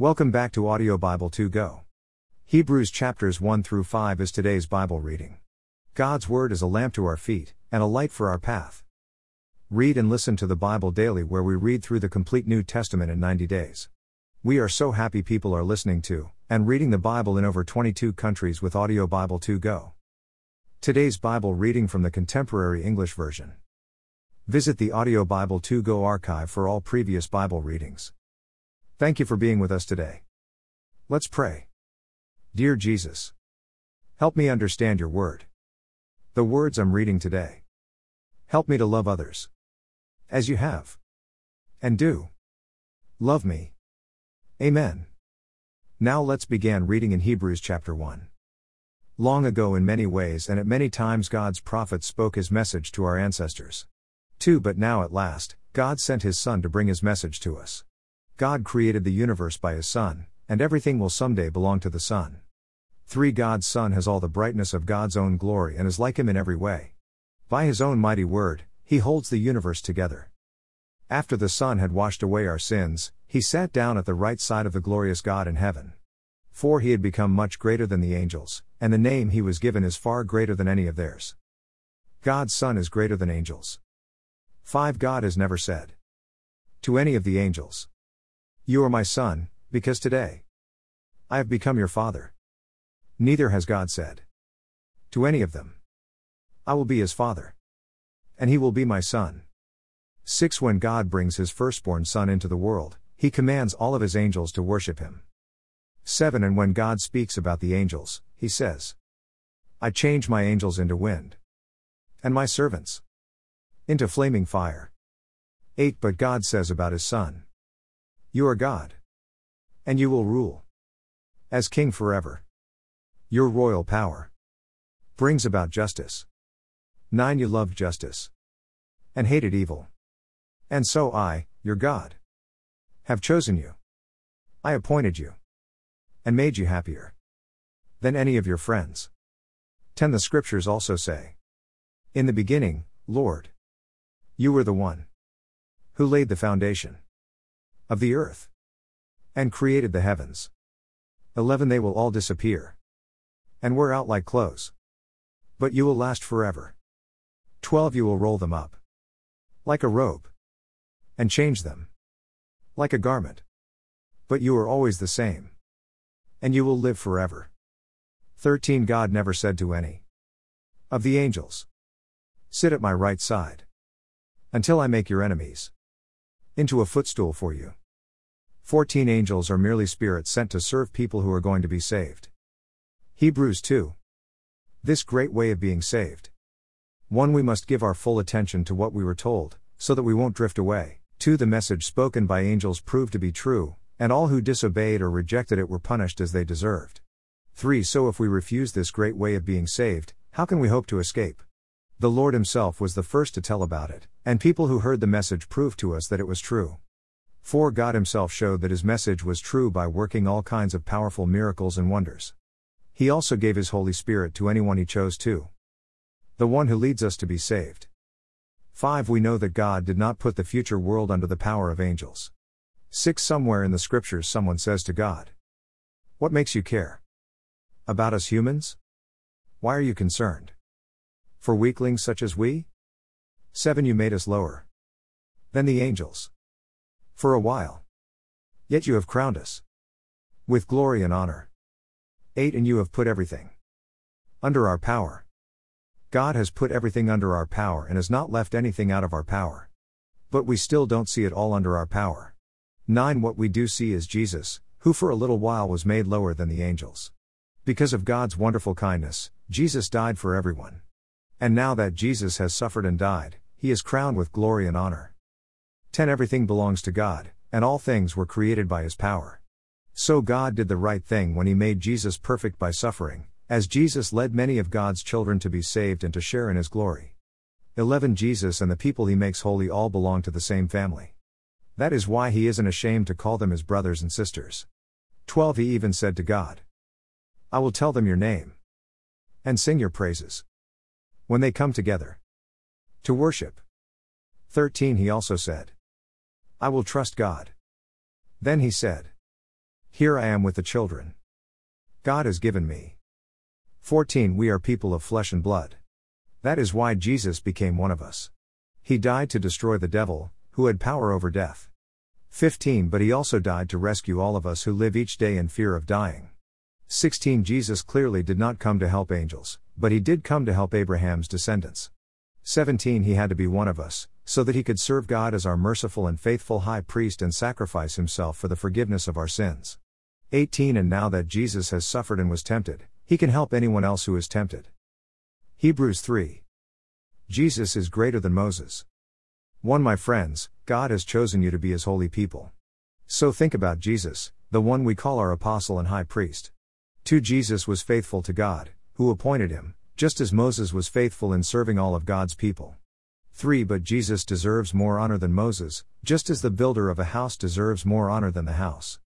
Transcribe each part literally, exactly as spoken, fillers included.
Welcome back to Audio Bible two Go. Hebrews chapters one through five is today's Bible reading. God's Word is a lamp to our feet, and a light for our path. Read and listen to the Bible daily, where we read through the complete New Testament in ninety days. We are so happy people are listening to, and reading the Bible in over twenty-two countries with Audio Bible two Go. Today's Bible reading from the Contemporary English Version. Visit the Audio Bible two Go archive for all previous Bible readings. Thank you for being with us today. Let's pray. Dear Jesus, help me understand your word. The words I'm reading today. Help me to love others. As you have. And do. Love me. Amen. Now let's begin reading in Hebrews chapter one. Long ago, in many ways and at many times, God's prophets spoke his message to our ancestors. two But now at last, God sent his Son to bring his message to us. God created the universe by his Son, and everything will someday belong to the Son. three God's Son has all the brightness of God's own glory and is like him in every way. By his own mighty word, he holds the universe together. After the Son had washed away our sins, he sat down at the right side of the glorious God in heaven. four He had become much greater than the angels, and the name he was given is far greater than any of theirs. God's Son is greater than angels. five God has never said to any of the angels, "You are my son, because today I have become your father." Neither has God said to any of them, "I will be his father, and he will be my son." six When God brings his firstborn son into the world, he commands all of his angels to worship him. seven And when God speaks about the angels, he says, "I change my angels into wind, and my servants into flaming fire." eight But God says about his Son, "You are God, and you will rule as king forever. Your royal power brings about justice." nine You loved justice and hated evil. And so I, your God, have chosen you. I appointed you and made you happier than any of your friends. ten The scriptures also say, "In the beginning, Lord, you were the one who laid the foundation of the earth and created the heavens." eleven They will all disappear and wear out like clothes, but you will last forever. twelve You will roll them up like a robe and change them like a garment, but you are always the same, and you will live forever. thirteen God never said to any of the angels, "Sit at my right side until I make your enemies into a footstool for you." fourteen Angels are merely spirits sent to serve people who are going to be saved. Hebrews two. This great way of being saved. one We must give our full attention to what we were told, so that we won't drift away. two The message spoken by angels proved to be true, and all who disobeyed or rejected it were punished as they deserved. three So if we refuse this great way of being saved, how can we hope to escape? The Lord himself was the first to tell about it, and people who heard the message proved to us that it was true. four God himself showed that his message was true by working all kinds of powerful miracles and wonders. He also gave his Holy Spirit to anyone he chose to. The one who leads us to be saved. five We know that God did not put the future world under the power of angels. six Somewhere in the scriptures someone says to God, "What makes you care about us humans? Why are you concerned for weaklings such as we?" seven You made us lower than the angels for a while, yet you have crowned us with glory and honor. eight And you have put everything under our power. God has put everything under our power and has not left anything out of our power. But we still don't see it all under our power. nine What we do see is Jesus, who for a little while was made lower than the angels. Because of God's wonderful kindness, Jesus died for everyone. And now that Jesus has suffered and died, he is crowned with glory and honor. ten Everything belongs to God, and all things were created by his power. So God did the right thing when he made Jesus perfect by suffering, as Jesus led many of God's children to be saved and to share in his glory. eleven Jesus and the people he makes holy all belong to the same family. That is why he isn't ashamed to call them his brothers and sisters. twelve He even said to God, "I will tell them your name and sing your praises when they come together to worship." thirteen He also said, "I will trust God." Then he said, Here I am with the children God has given me. fourteen We are people of flesh and blood. That is why Jesus became one of us. He died to destroy the devil, who had power over death. fifteen But he also died to rescue all of us who live each day in fear of dying. sixteen Jesus clearly did not come to help angels, but he did come to help Abraham's descendants. seventeen He had to be one of us, so that he could serve God as our merciful and faithful high priest and sacrifice himself for the forgiveness of our sins. eighteen And now that Jesus has suffered and was tempted, he can help anyone else who is tempted. Hebrews three. Jesus is greater than Moses. one My friends, God has chosen you to be his holy people. So think about Jesus, the one we call our apostle and high priest. two Jesus was faithful to God, who appointed him, just as Moses was faithful in serving all of God's people. three But Jesus deserves more honor than Moses, just as the builder of a house deserves more honor than the house.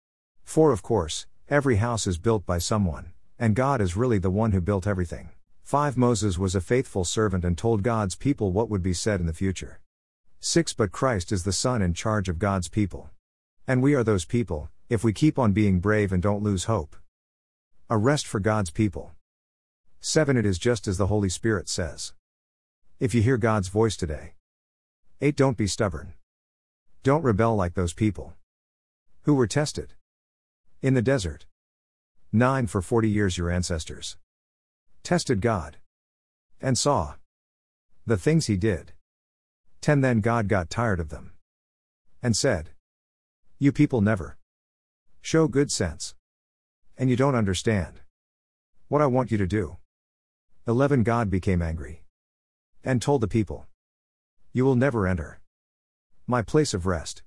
four Of course, every house is built by someone, and God is really the one who built everything. five Moses was a faithful servant and told God's people what would be said in the future. six But Christ is the Son in charge of God's people. And we are those people, if we keep on being brave and don't lose hope. A rest for God's people. seven It is just as the Holy Spirit says. If you hear God's voice today. eight Don't be stubborn. Don't rebel like those people who were tested in the desert. nine For forty years your ancestors tested God and saw the things he did. ten Then God got tired of them and said, "You people never show good sense, and you don't understand what I want you to do." eleven God became angry and told the people, "You will never enter my place of rest."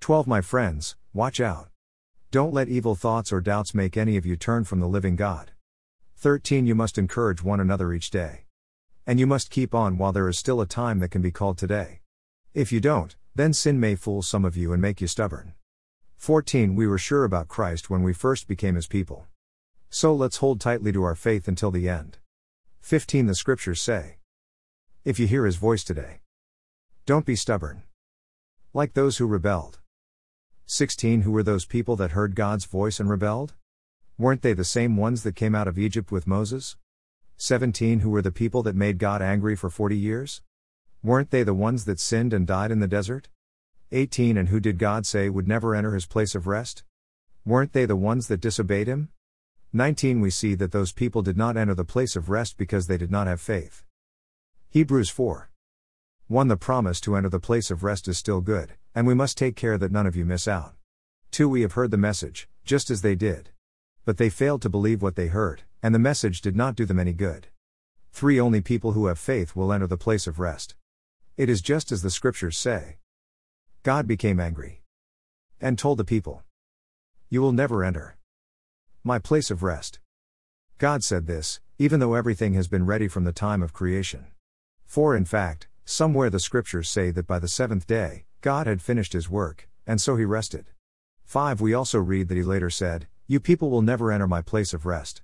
twelve My friends, watch out. Don't let evil thoughts or doubts make any of you turn from the living God. thirteen You must encourage one another each day. And you must keep on while there is still a time that can be called today. If you don't, then sin may fool some of you and make you stubborn. fourteen We were sure about Christ when we first became his people. So let's hold tightly to our faith until the end. fifteen The scriptures say, if you hear his voice today, don't be stubborn like those who rebelled. sixteen Who were those people that heard God's voice and rebelled? Weren't they the same ones that came out of Egypt with Moses? seventeen Who were the people that made God angry for forty years? Weren't they the ones that sinned and died in the desert? eighteen And who did God say would never enter his place of rest? Weren't they the ones that disobeyed him? nineteen We see that those people did not enter the place of rest because they did not have faith. Hebrews four one The promise to enter the place of rest is still good, and we must take care that none of you miss out. two We have heard the message, just as they did. But they failed to believe what they heard, and the message did not do them any good. three Only people who have faith will enter the place of rest. It is just as the scriptures say. God became angry and told the people, "You will never enter my place of rest." God said this, even though everything has been ready from the time of creation. four In fact, somewhere the scriptures say that by the seventh day, God had finished his work, and so he rested. five We also read that he later said, "You people will never enter my place of rest."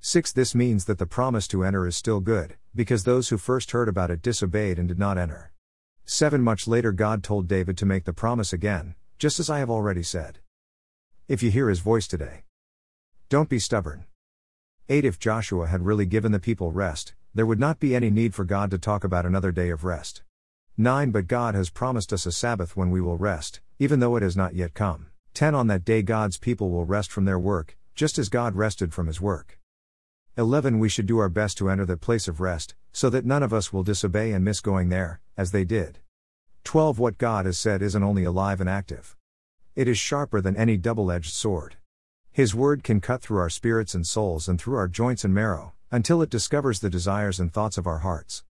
six This means that the promise to enter is still good, because those who first heard about it disobeyed and did not enter. seven Much later God told David to make the promise again, just as I have already said. If you hear his voice today, don't be stubborn. eight If Joshua had really given the people rest, there would not be any need for God to talk about another day of rest. nine But God has promised us a Sabbath when we will rest, even though it has not yet come. ten On that day God's people will rest from their work, just as God rested from his work. eleven We should do our best to enter that place of rest, so that none of us will disobey and miss going there, as they did. twelve What God has said isn't only alive and active. It is sharper than any double-edged sword. His word can cut through our spirits and souls and through our joints and marrow, until it discovers the desires and thoughts of our hearts.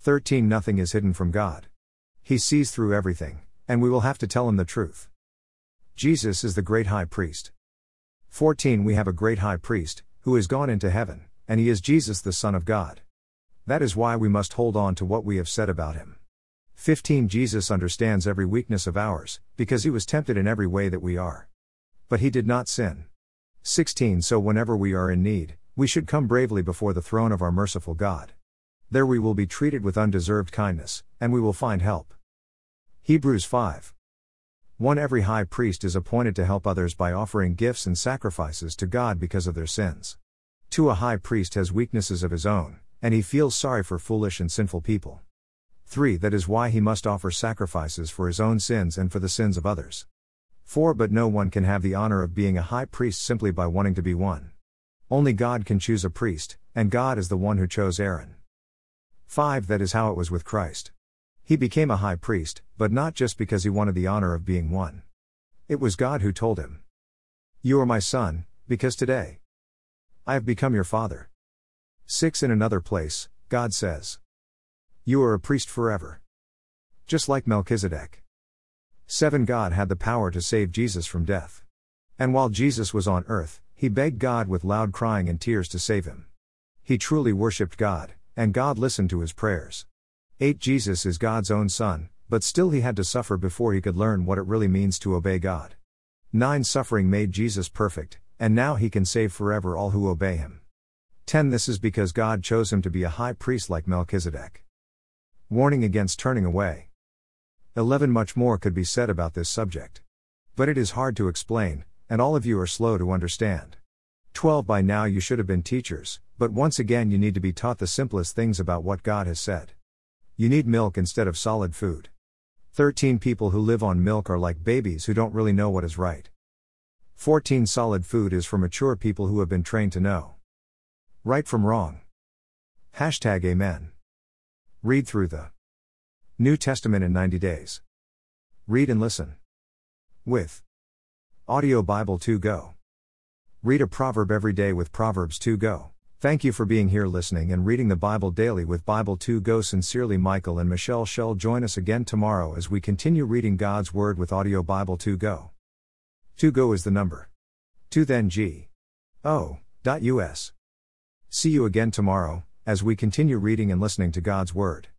thirteen Nothing is hidden from God. He sees through everything, and we will have to tell him the truth. Jesus is the great high priest. fourteen We have a great high priest, who has gone into heaven, and he is Jesus the Son of God. That is why we must hold on to what we have said about him. fifteen Jesus understands every weakness of ours, because he was tempted in every way that we are. But he did not sin. sixteen So whenever we are in need, we should come bravely before the throne of our merciful God. There we will be treated with undeserved kindness, and we will find help. Hebrews five one every high priest is appointed to help others by offering gifts and sacrifices to God because of their sins. two A high priest has weaknesses of his own, and he feels sorry for foolish and sinful people. three That is why he must offer sacrifices for his own sins and for the sins of others. four But no one can have the honor of being a high priest simply by wanting to be one. Only God can choose a priest, and God is the one who chose Aaron. five That is how it was with Christ. He became a high priest, but not just because he wanted the honor of being one. It was God who told him, "You are my son, because today I have become your father." six In another place, God says, "You are a priest forever," just like Melchizedek. seven God had the power to save Jesus from death. And while Jesus was on earth, he begged God with loud crying and tears to save him. He truly worshipped God, and God listened to his prayers. eight Jesus is God's own son, but still he had to suffer before he could learn what it really means to obey God. nine Suffering made Jesus perfect, and now he can save forever all who obey him. ten This is because God chose him to be a high priest like Melchizedek. Warning against turning away. eleven Much more could be said about this subject. But it is hard to explain, and all of you are slow to understand. twelve By now you should have been teachers, but once again you need to be taught the simplest things about what God has said. You need milk instead of solid food. thirteen People who live on milk are like babies who don't really know what is right. fourteen Solid food is for mature people who have been trained to know right from wrong. Hashtag Amen. Read through the New Testament in ninety days. Read and listen with Audio Bible two Go. Read a proverb every day with Proverbs two Go. Thank you for being here listening and reading the Bible daily with Bible two Go. Sincerely, Michael and Michelle. Shall join us again tomorrow as we continue reading God's Word with Audio Bible two Go. two Go is the number two then G O dot U S. See you again tomorrow, as we continue reading and listening to God's Word.